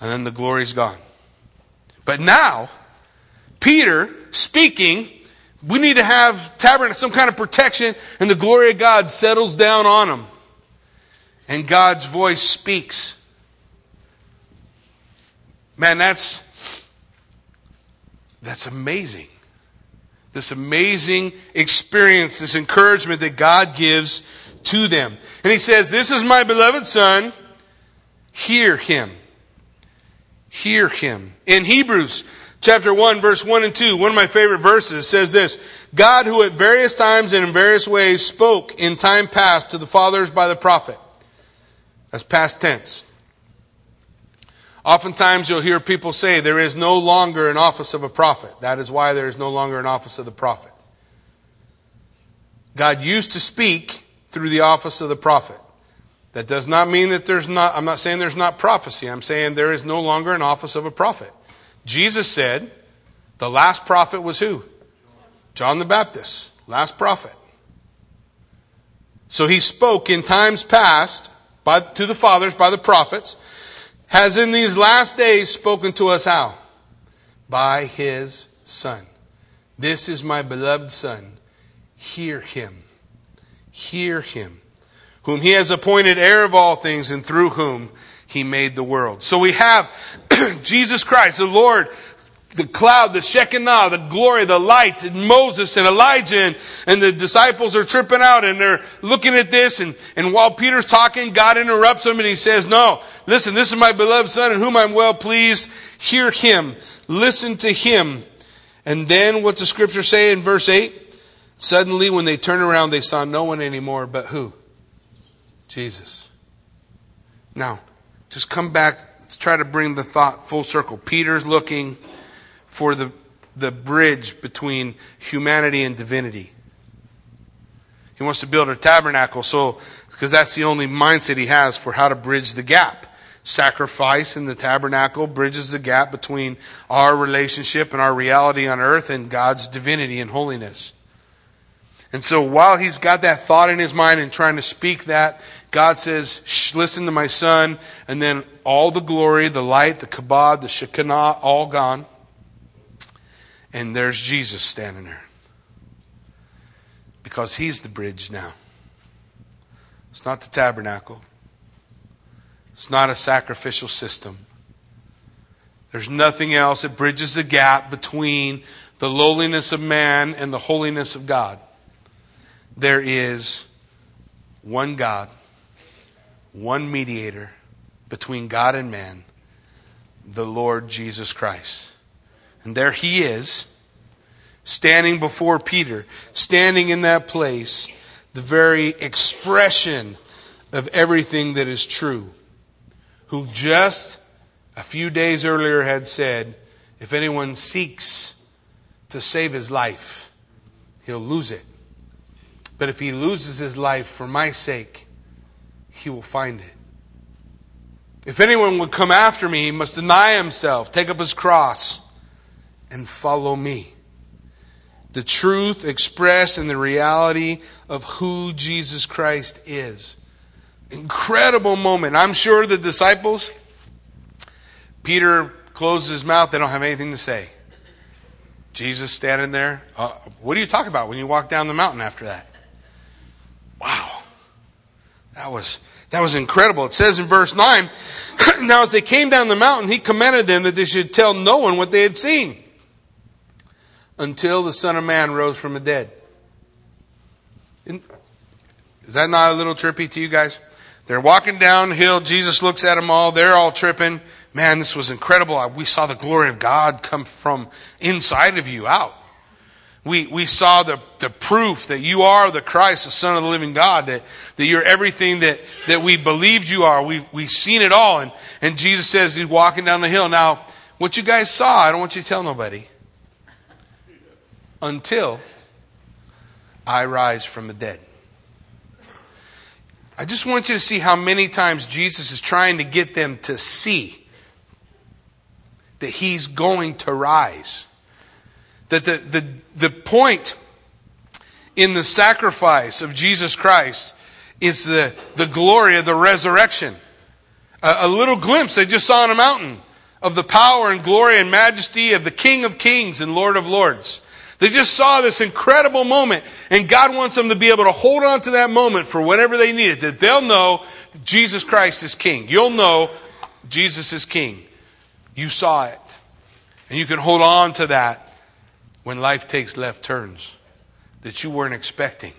And then the glory's gone. But now, Peter speaking, we need to have tabernacle, some kind of protection, and the glory of God settles down on them. And God's voice speaks. Man, that's amazing. This amazing experience, this encouragement that God gives to them. And he says, this is my beloved son. Hear him. Hear him. In Hebrews chapter 1, verse 1 and 2, one of my favorite verses says this. God, who at various times and in various ways spoke in time past to the fathers by the prophet. That's past tense. Oftentimes you'll hear people say there is no longer an office of a prophet. That is why there is no longer an office of the prophet. God used to speak through the office of the prophet. That does not mean that I'm not saying there's not prophecy. I'm saying there is no longer an office of a prophet. Jesus said the last prophet was who? John the Baptist. Last prophet. So he spoke in times past to the fathers, by the prophets, has in these last days spoken to us how? By his son. This is my beloved son. Hear him. Hear him. Whom he has appointed heir of all things, and through whom he made the world. So we have Jesus Christ, the Lord, the cloud, the Shekinah, the glory, the light, and Moses and Elijah, and the disciples are tripping out and they're looking at this. And while Peter's talking, God interrupts him and he says, no, listen, this is my beloved son in whom I'm well pleased. Hear him. Listen to him. And then what's the scripture say in verse 8? Suddenly when they turned around, they saw no one anymore, but who? Jesus. Now, just come back. Let's try to bring the thought full circle. Peter's looking for the bridge between humanity and divinity. He wants to build a tabernacle, so because that's the only mindset he has for how to bridge the gap. Sacrifice in the tabernacle bridges the gap between our relationship and our reality on earth and God's divinity and holiness. And so while he's got that thought in his mind and trying to speak that, God says, shh, listen to my son. And then all the glory, the light, the kabod, the Shekinah, all gone. And there's Jesus standing there. Because he's the bridge now. It's not the tabernacle. It's not a sacrificial system. There's nothing else that bridges the gap between the lowliness of man and the holiness of God. There is one God, one mediator between God and man, the Lord Jesus Christ. And there he is, standing before Peter, standing in that place, the very expression of everything that is true, who just a few days earlier had said, if anyone seeks to save his life, he'll lose it. But if he loses his life for my sake, he will find it. If anyone would come after me, he must deny himself, take up his cross, and follow me. The truth expressed in the reality of who Jesus Christ is. Incredible moment. I'm sure the disciples, Peter closes his mouth, they don't have anything to say. Jesus standing there. What do you talk about when you walk down the mountain after that? Wow. That was incredible. It says in verse 9, now as they came down the mountain, he commanded them that they should tell no one what they had seen until the Son of Man rose from the dead. Is that not a little trippy to you guys? They're walking downhill. Jesus looks at them all. They're all tripping. Man, this was incredible. We saw the glory of God come from inside of you out. We saw the proof that you are the Christ, the Son of the living God, that you're everything that we believed you are. We've seen it all. And Jesus says he's walking down the hill. Now, what you guys saw, I don't want you to tell nobody. Until I rise from the dead. I just want you to see how many times Jesus is trying to get them to see that he's going to rise. That the point in the sacrifice of Jesus Christ is the glory of the resurrection. A little glimpse they just saw on a mountain of the power and glory and majesty of the King of Kings and Lord of Lords. They just saw this incredible moment, and God wants them to be able to hold on to that moment for whatever they need it, that they'll know that Jesus Christ is King. You'll know Jesus is King. You saw it. And you can hold on to that when life takes left turns that you weren't expecting.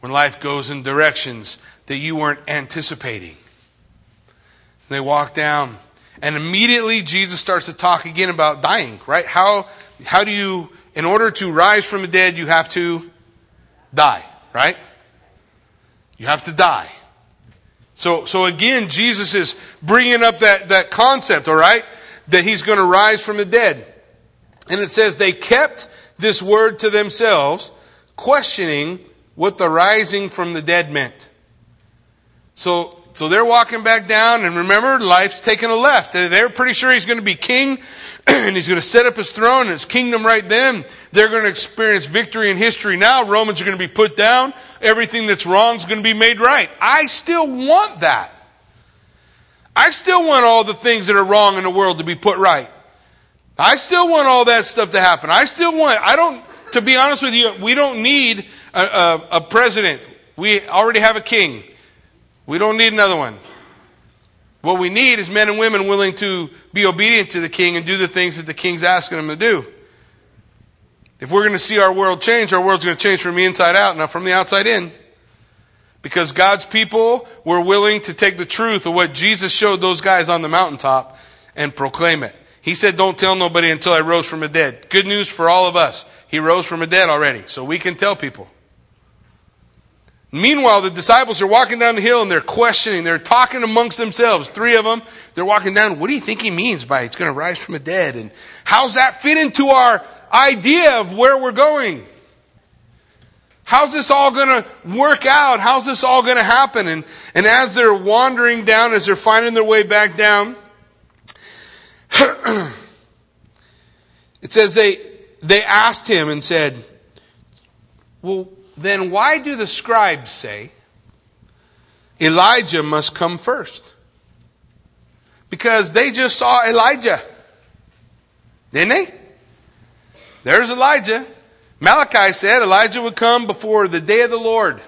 When life goes in directions that you weren't anticipating. And they walk down, and immediately Jesus starts to talk again about dying, right? How do you... In order to rise from the dead, you have to die, right? You have to die. So again, Jesus is bringing up that concept, all right? That he's going to rise from the dead. And it says they kept this word to themselves, questioning what the rising from the dead meant. So they're walking back down, and remember, life's taking a left. They're pretty sure he's going to be king, and he's going to set up his throne and his kingdom right then. They're going to experience victory in history now. Romans are going to be put down. Everything that's wrong is going to be made right. I still want that. I still want all the things that are wrong in the world to be put right. I still want all that stuff to happen. To be honest with you, we don't need a president. We already have a king. We don't need another one. What we need is men and women willing to be obedient to the king and do the things that the king's asking them to do. If we're going to see our world change, our world's going to change from the inside out, not from the outside in. Because God's people were willing to take the truth of what Jesus showed those guys on the mountaintop and proclaim it. He said, don't tell nobody until I rose from the dead. Good news for all of us. He rose from the dead already, so we can tell people. Meanwhile, the disciples are walking down the hill and they're questioning. They're talking amongst themselves. Three of them, they're walking down. What do you think he means by it's going to rise from the dead? And how's that fit into our idea of where we're going? How's this all going to work out? How's this all going to happen? And as they're wandering down, as they're finding their way back down, it says they asked him and said, well, then why do the scribes say Elijah must come first? Because they just saw Elijah. Didn't they? There's Elijah. Malachi said Elijah would come before the day of the Lord.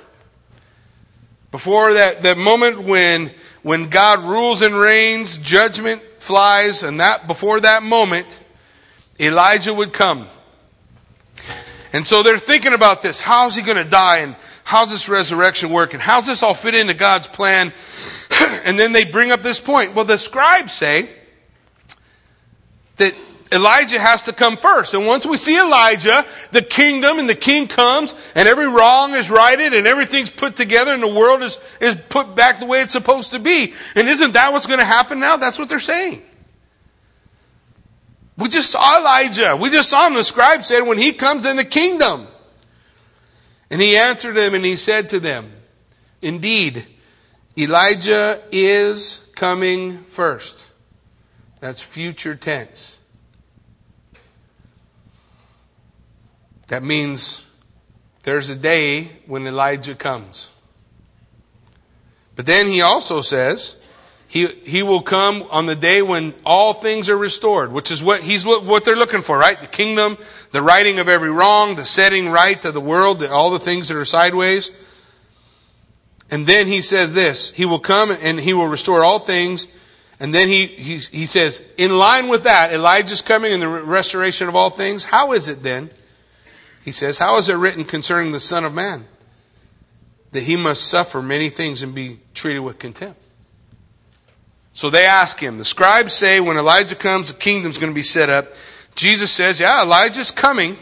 Before that moment when God rules and reigns, judgment flies, and that before that moment, Elijah would come. And so they're thinking about this. How's he going to die? And how's this resurrection work? And how's this all fit into God's plan? And then they bring up this point. Well, the scribes say that Elijah has to come first. And once we see Elijah, the kingdom and the king comes, and every wrong is righted, and everything's put together, and the world is put back the way it's supposed to be. And isn't that what's going to happen now? That's what they're saying. We just saw Elijah. We just saw him. The scribe said, when he comes in the kingdom. And he answered them and he said to them, indeed, Elijah is coming first. That's future tense. That means there's a day when Elijah comes. But then he also says, He will come on the day when all things are restored, which is what they're looking for, right? The kingdom, the righting of every wrong, the setting right of the world, all the things that are sideways. And then he says this, he will come and he will restore all things. And then he says, in line with that, Elijah's coming and the restoration of all things. How is it then? He says, how is it written concerning the Son of Man that he must suffer many things and be treated with contempt? So they ask him. The scribes say when Elijah comes, the kingdom's going to be set up. Jesus says, yeah, Elijah's coming.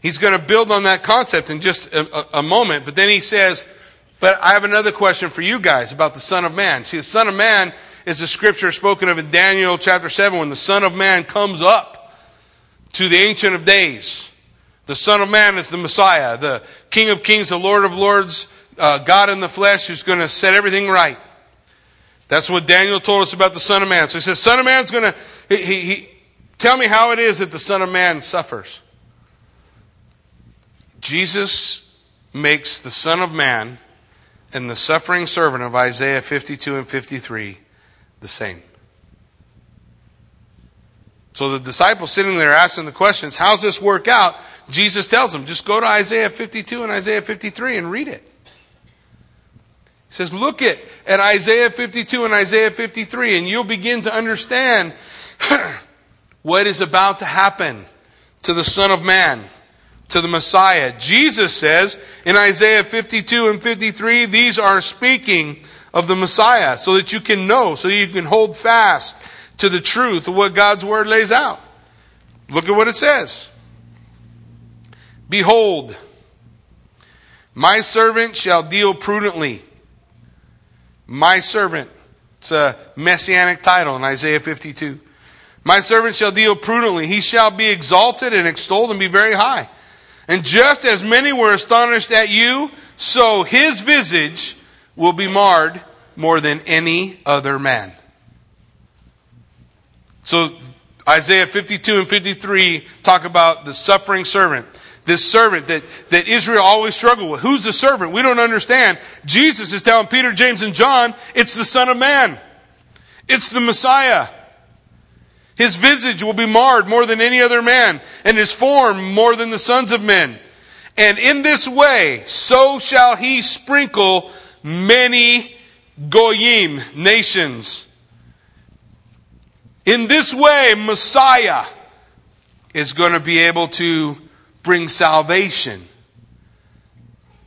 He's going to build on that concept in just a moment. But then he says, but I have another question for you guys about the Son of Man. See, the Son of Man is the scripture spoken of in Daniel chapter 7 when the Son of Man comes up to the Ancient of Days. The Son of Man is the Messiah, the King of Kings, the Lord of Lords, God in the flesh who's going to set everything right. That's what Daniel told us about the Son of Man. So he says, Son of Man's going to... Tell me how it is that the Son of Man suffers. Jesus makes the Son of Man and the suffering servant of Isaiah 52 and 53 the same. So the disciples sitting there asking the questions, how's this work out? Jesus tells them, just go to Isaiah 52 and Isaiah 53 and read it. He says, look at Isaiah 52 and Isaiah 53, and you'll begin to understand what is about to happen to the Son of Man, to the Messiah. Jesus says in Isaiah 52 and 53, these are speaking of the Messiah, so that you can know, so that you can hold fast to the truth of what God's word lays out. Look at what it says. Behold, my servant shall deal prudently. My servant, it's a messianic title in Isaiah 52. My servant shall deal prudently. He shall be exalted and extolled and be very high. And just as many were astonished at you, so his visage will be marred more than any other man. So Isaiah 52 and 53 talk about the suffering servant. This servant that Israel always struggled with. Who's the servant? We don't understand. Jesus is telling Peter, James, and John, it's the Son of Man. It's the Messiah. His visage will be marred more than any other man, and his form more than the sons of men. And in this way, so shall he sprinkle many goyim, nations. In this way, Messiah is going to be able to bring salvation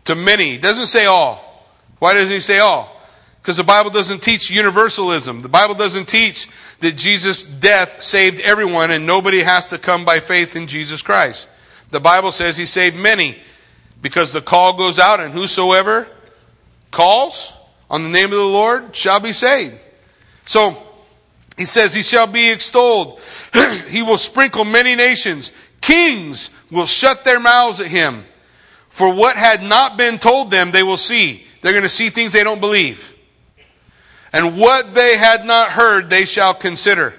to many. He doesn't say all. Why doesn't he say all? Because the Bible doesn't teach universalism. The Bible doesn't teach that Jesus' death saved everyone and nobody has to come by faith in Jesus Christ. The Bible says he saved many because the call goes out and whosoever calls on the name of the Lord shall be saved. So he says he shall be extolled. He will sprinkle many nations. Kings will shut their mouths at him. For what had not been told them, they will see. They're going to see things they don't believe. And what they had not heard, they shall consider.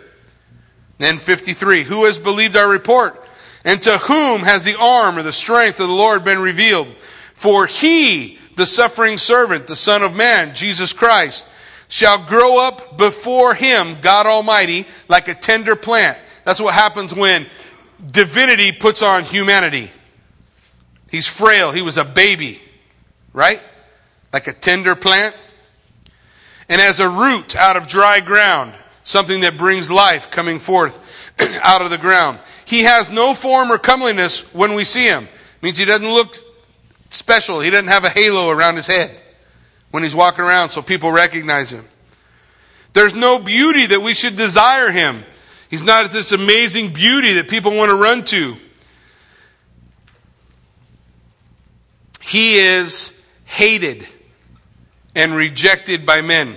Then 53, who has believed our report? And to whom has the arm or the strength of the Lord been revealed? For he, the suffering servant, the Son of Man, Jesus Christ, shall grow up before him, God Almighty, like a tender plant. That's what happens when divinity puts on humanity. He's frail. He was a baby, right? Like a tender plant. And as a root out of dry ground, something that brings life coming forth out of the ground. He has no form or comeliness when we see him. It means he doesn't look special. He doesn't have a halo around his head when he's walking around so people recognize him. There's no beauty that we should desire him. He's not this amazing beauty that people want to run to. He is hated and rejected by men,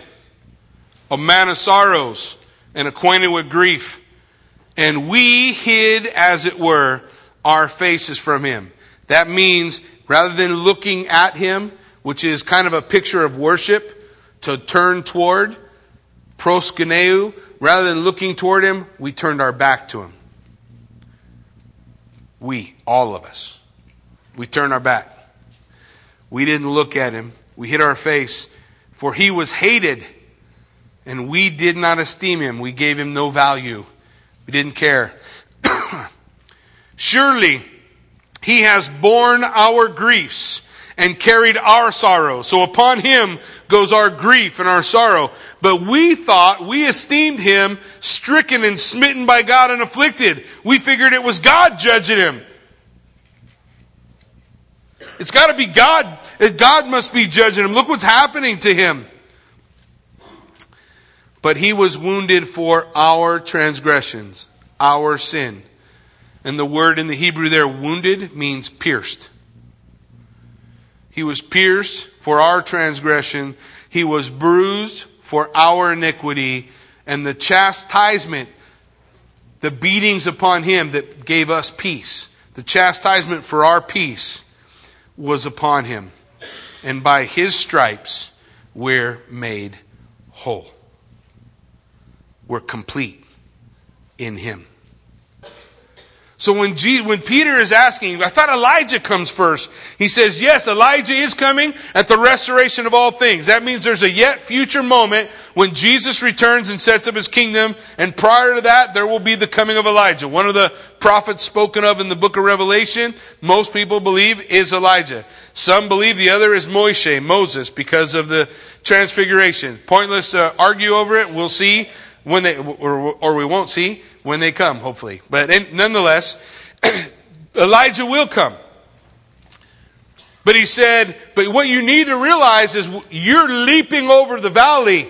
a man of sorrows and acquainted with grief. And we hid, as it were, our faces from him. That means rather than looking at him, which is kind of a picture of worship, to turn toward, proskuneu, rather than looking toward him, we turned our back to him. We, all of us, we turned our back. We didn't look at him. We hid our face, for he was hated, and we did not esteem him. We gave him no value. We didn't care. Surely he has borne our griefs and carried our sorrow. So upon him goes our grief and our sorrow. But we thought, we esteemed him stricken and smitten by God and afflicted. We figured it was God judging him. It's got to be God. God must be judging him. Look what's happening to him. But he was wounded for our transgressions, our sin. And the word in the Hebrew there, wounded, means pierced. He was pierced for our transgression. He was bruised for our iniquity. And the chastisement, the beatings upon him that gave us peace, the chastisement for our peace was upon him. And by his stripes, we're made whole. We're complete in him. So when Peter is asking, I thought Elijah comes first. He says, yes, Elijah is coming at the restoration of all things. That means there's a yet future moment when Jesus returns and sets up his kingdom. And prior to that, there will be the coming of Elijah. One of the prophets spoken of in the book of Revelation, most people believe is Elijah. Some believe the other is Moses, because of the transfiguration. Pointless to argue over it. We'll see when they, or we won't see when they come, hopefully. But nonetheless, Elijah will come. But he said, but what you need to realize is you're leaping over the valley.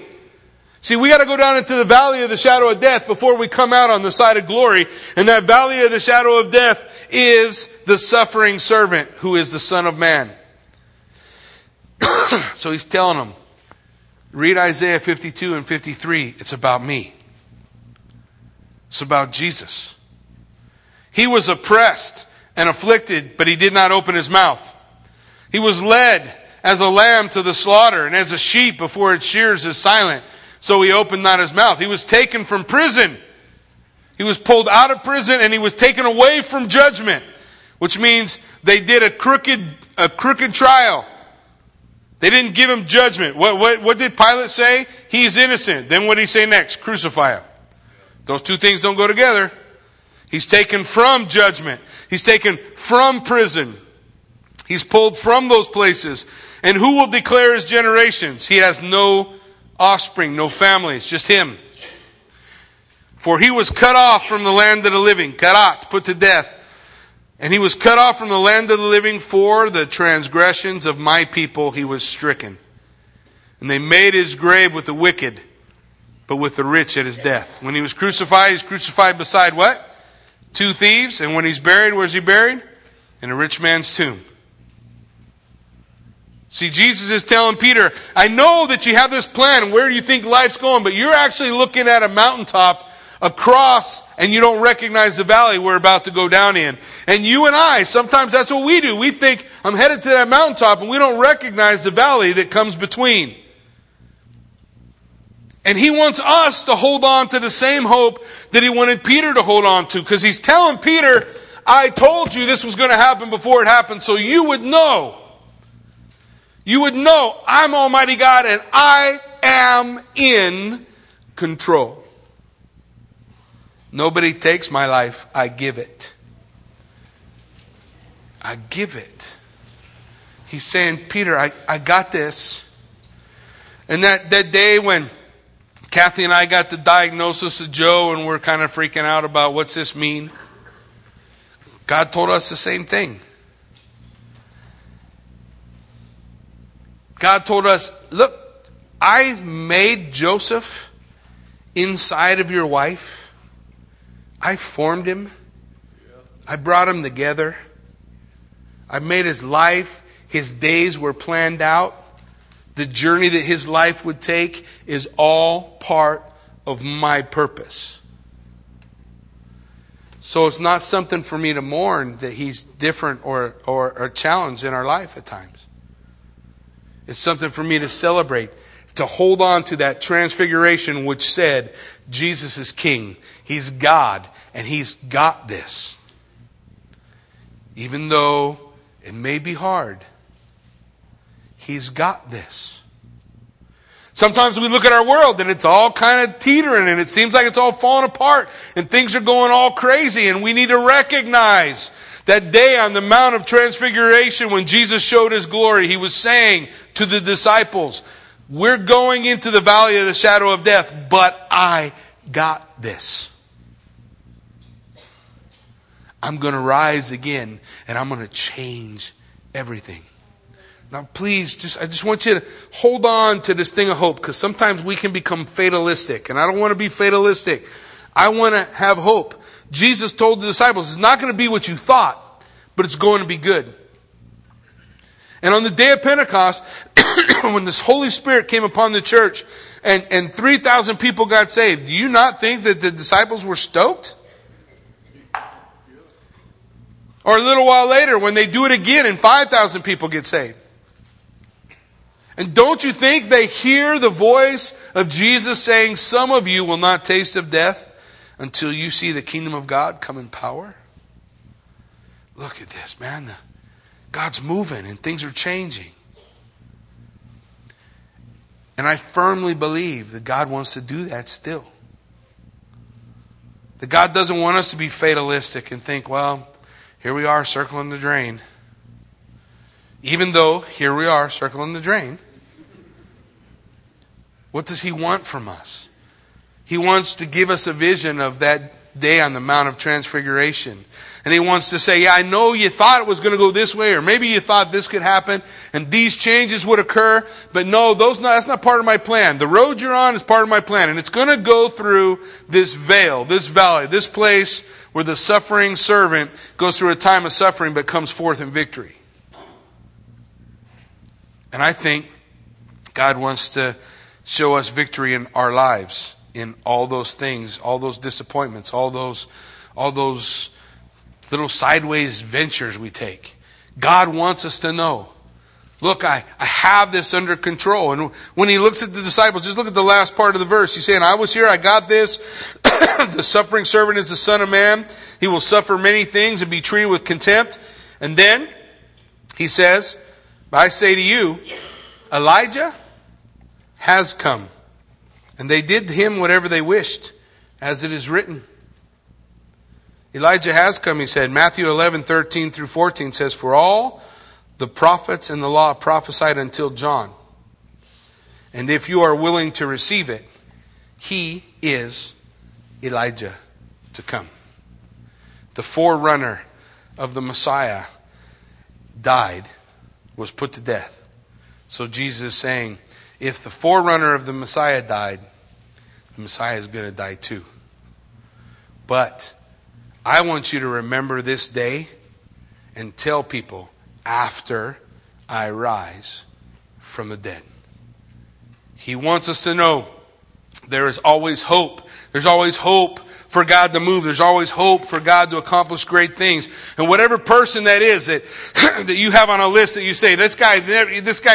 See, we got to go down into the valley of the shadow of death before we come out on the side of glory. And that valley of the shadow of death is the suffering servant who is the Son of Man. So he's telling them, read Isaiah 52 and 53. It's about me. It's about Jesus. He was oppressed and afflicted, but he did not open his mouth. He was led as a lamb to the slaughter, and as a sheep before its shears is silent, so he opened not his mouth. He was taken from prison. He was pulled out of prison, and he was taken away from judgment, which means they did a crooked trial. They didn't give him judgment. What did Pilate say? He's innocent. Then what did he say next? Crucify him. Those two things don't go together. He's taken from judgment. He's taken from prison. He's pulled from those places. And who will declare his generations? He has no offspring, no family. It's just him. For he was cut off from the land of the living. Karat, put to death. And he was cut off from the land of the living for the transgressions of my people. He was stricken. And they made his grave with the wicked, but with the rich at his death. When he was crucified, he's crucified beside what? Two thieves. And when he's buried, where's he buried? In a rich man's tomb. See, Jesus is telling Peter, I know that you have this plan, where do you think life's going, but you're actually looking at a mountaintop, a cross, and you don't recognize the valley we're about to go down in. And you and I, sometimes that's what we do. We think, I'm headed to that mountaintop, and we don't recognize the valley that comes between. And he wants us to hold on to the same hope that he wanted Peter to hold on to, because he's telling Peter, I told you this was going to happen before it happened, so you would know. You would know I'm Almighty God, and I am in control. Nobody takes my life. I give it. I give it. He's saying, Peter, I got this. And that day when Kathy and I got the diagnosis of Joe and we're kind of freaking out about what's this mean, God told us the same thing. God told us, look, I made Joseph inside of your wife. I formed him. I brought him together. I made his life. His days were planned out. The journey that his life would take is all part of my purpose. So it's not something for me to mourn that he's different or challenged in our life at times. It's something for me to celebrate, to hold on to that transfiguration which said, Jesus is king, he's God, and he's got this. Even though it may be hard, he's got this. Sometimes we look at our world and it's all kind of teetering and it seems like it's all falling apart and things are going all crazy, and we need to recognize that day on the Mount of Transfiguration when Jesus showed his glory, he was saying to the disciples, we're going into the valley of the shadow of death, but I got this. I'm going to rise again and I'm going to change everything. Now please, I just want you to hold on to this thing of hope, because sometimes we can become fatalistic, and I don't want to be fatalistic. I want to have hope. Jesus told the disciples, it's not going to be what you thought, but it's going to be good. And on the day of Pentecost, when this Holy Spirit came upon the church and 3,000 people got saved, do you not think that the disciples were stoked? Or a little while later when they do it again and 5,000 people get saved. And don't you think they hear the voice of Jesus saying, some of you will not taste of death until you see the kingdom of God come in power? Look at this, man. God's moving and things are changing. And I firmly believe that God wants to do that still. That God doesn't want us to be fatalistic and think, well, here we are circling the drain. Even though here we are circling the drain, what does he want from us? He wants to give us a vision of that day on the Mount of Transfiguration. And he wants to say, yeah, I know you thought it was going to go this way, or maybe you thought this could happen and these changes would occur, but no, that's not part of my plan. The road you're on is part of my plan, and it's going to go through this veil, this valley, this place where the suffering servant goes through a time of suffering but comes forth in victory. And I think God wants to show us victory in our lives, in all those things, all those disappointments, all those little sideways ventures we take. God wants us to know, look, I have this under control. And when he looks at the disciples, just look at the last part of the verse. He's saying, I was here, I got this. The suffering servant is the Son of Man. He will suffer many things and be treated with contempt. And then he says, I say to you, Elijah has come. And they did to him whatever they wished, as it is written. Elijah has come, he said. Matthew 11:13 through 14 says, for all the prophets and the law prophesied until John. And if you are willing to receive it, he is Elijah to come. The forerunner of the Messiah died, was put to death. So Jesus is saying, if the forerunner of the Messiah died, the Messiah is going to die too. But I want you to remember this day and tell people, after I rise from the dead. He wants us to know there is always hope. There's always hope for God to move. There's always hope for God to accomplish great things. And whatever person that is that you have on a list that you say, this guy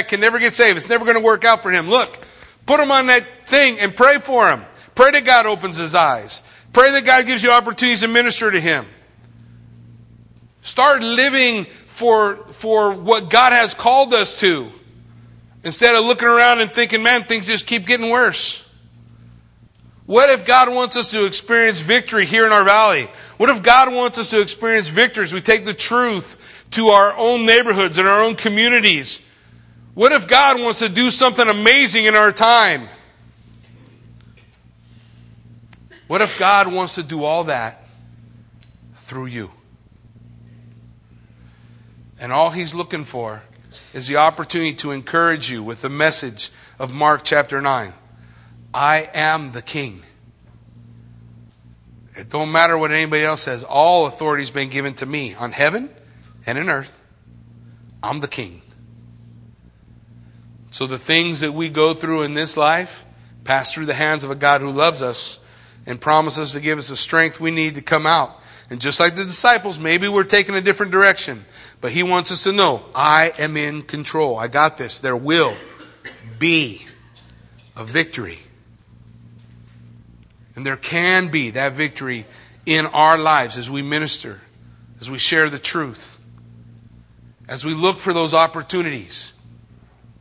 can never get saved, it's never going to work out for him. Look, put him on that thing and pray for him. Pray that God opens his eyes. Pray that God gives you opportunities to minister to him. Start living for what God has called us to, instead of looking around and thinking, man, things just keep getting worse. What if God wants us to experience victory here in our valley? What if God wants us to experience victory as we take the truth to our own neighborhoods and our own communities? What if God wants to do something amazing in our time? What if God wants to do all that through you? And all he's looking for is the opportunity to encourage you with the message of Mark chapter 9. I am the king. It don't matter what anybody else says. All authority has been given to me on heaven and in earth. I'm the king. So the things that we go through in this life pass through the hands of a God who loves us and promises to give us the strength we need to come out. And just like the disciples, maybe we're taking a different direction. But he wants us to know, I am in control. I got this. There will be a victory. And there can be that victory in our lives as we minister, as we share the truth, as we look for those opportunities.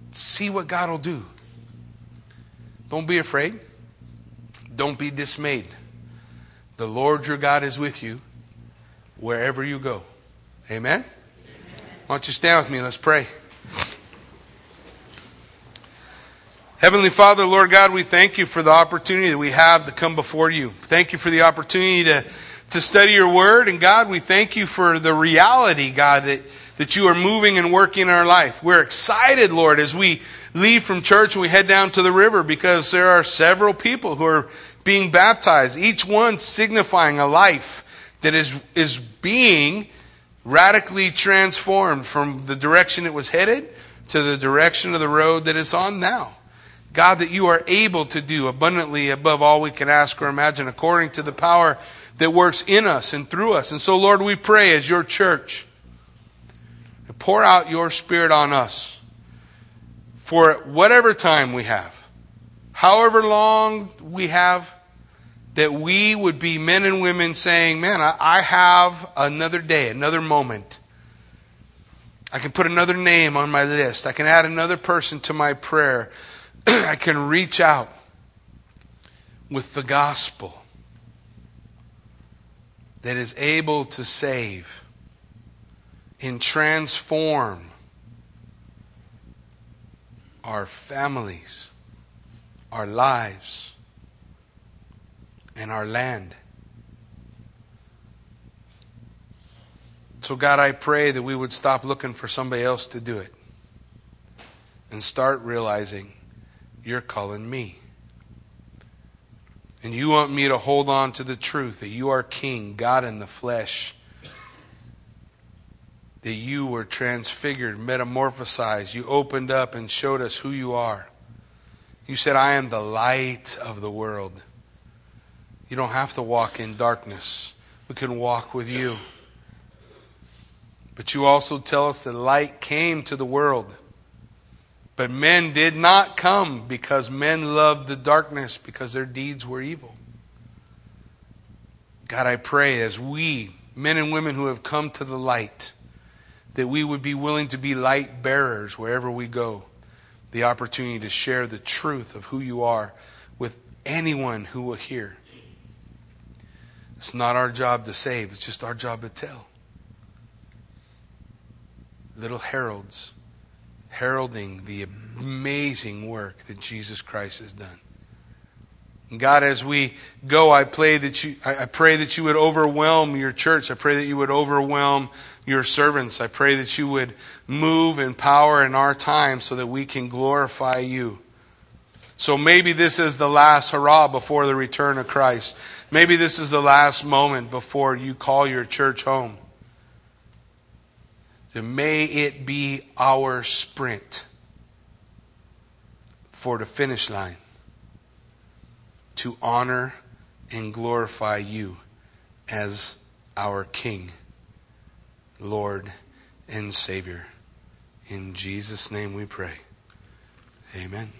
See what God will do. Don't be afraid. Don't be dismayed. The Lord your God is with you wherever you go. Amen? Amen. Why don't you stand with me? Let's pray. Heavenly Father, Lord God, we thank you for the opportunity that we have to come before you. Thank you for the opportunity to study your word. And God, we thank you for the reality, God, that you are moving and working in our life. We're excited, Lord, as we leave from church and we head down to the river, because there are several people who are being baptized, each one signifying a life that is being radically transformed from the direction it was headed to the direction of the road that it's on now. God, that you are able to do abundantly above all we can ask or imagine, according to the power that works in us and through us. And so, Lord, we pray as your church, pour out your Spirit on us for whatever time we have, however long we have, that we would be men and women saying, man, I have another day, another moment. I can put another name on my list. I can add another person to my prayer. I can reach out with the gospel that is able to save and transform our families, our lives, and our land. So God, I pray that we would stop looking for somebody else to do it and start realizing you're calling me. And you want me to hold on to the truth that you are King, God in the flesh, that you were transfigured, metamorphosized. You opened up and showed us who you are. You said, I am the light of the world. You don't have to walk in darkness. We can walk with you. But you also tell us that light came to the world. But men did not come, because men loved the darkness, because their deeds were evil. God, I pray as we, men and women who have come to the light, that we would be willing to be light bearers wherever we go. The opportunity to share the truth of who you are with anyone who will hear. It's not our job to save. It's just our job to tell. Little heralds, heralding the amazing work that Jesus Christ has done. And God, as we go, I pray that you would overwhelm your church. I pray that you would overwhelm your servants. I pray that you would move in power in our time so that we can glorify you. So maybe this is the last hurrah before the return of Christ. Maybe this is the last moment before you call your church home. And may it be our sprint for the finish line to honor and glorify you as our King, Lord, and Savior. In Jesus' name we pray. Amen.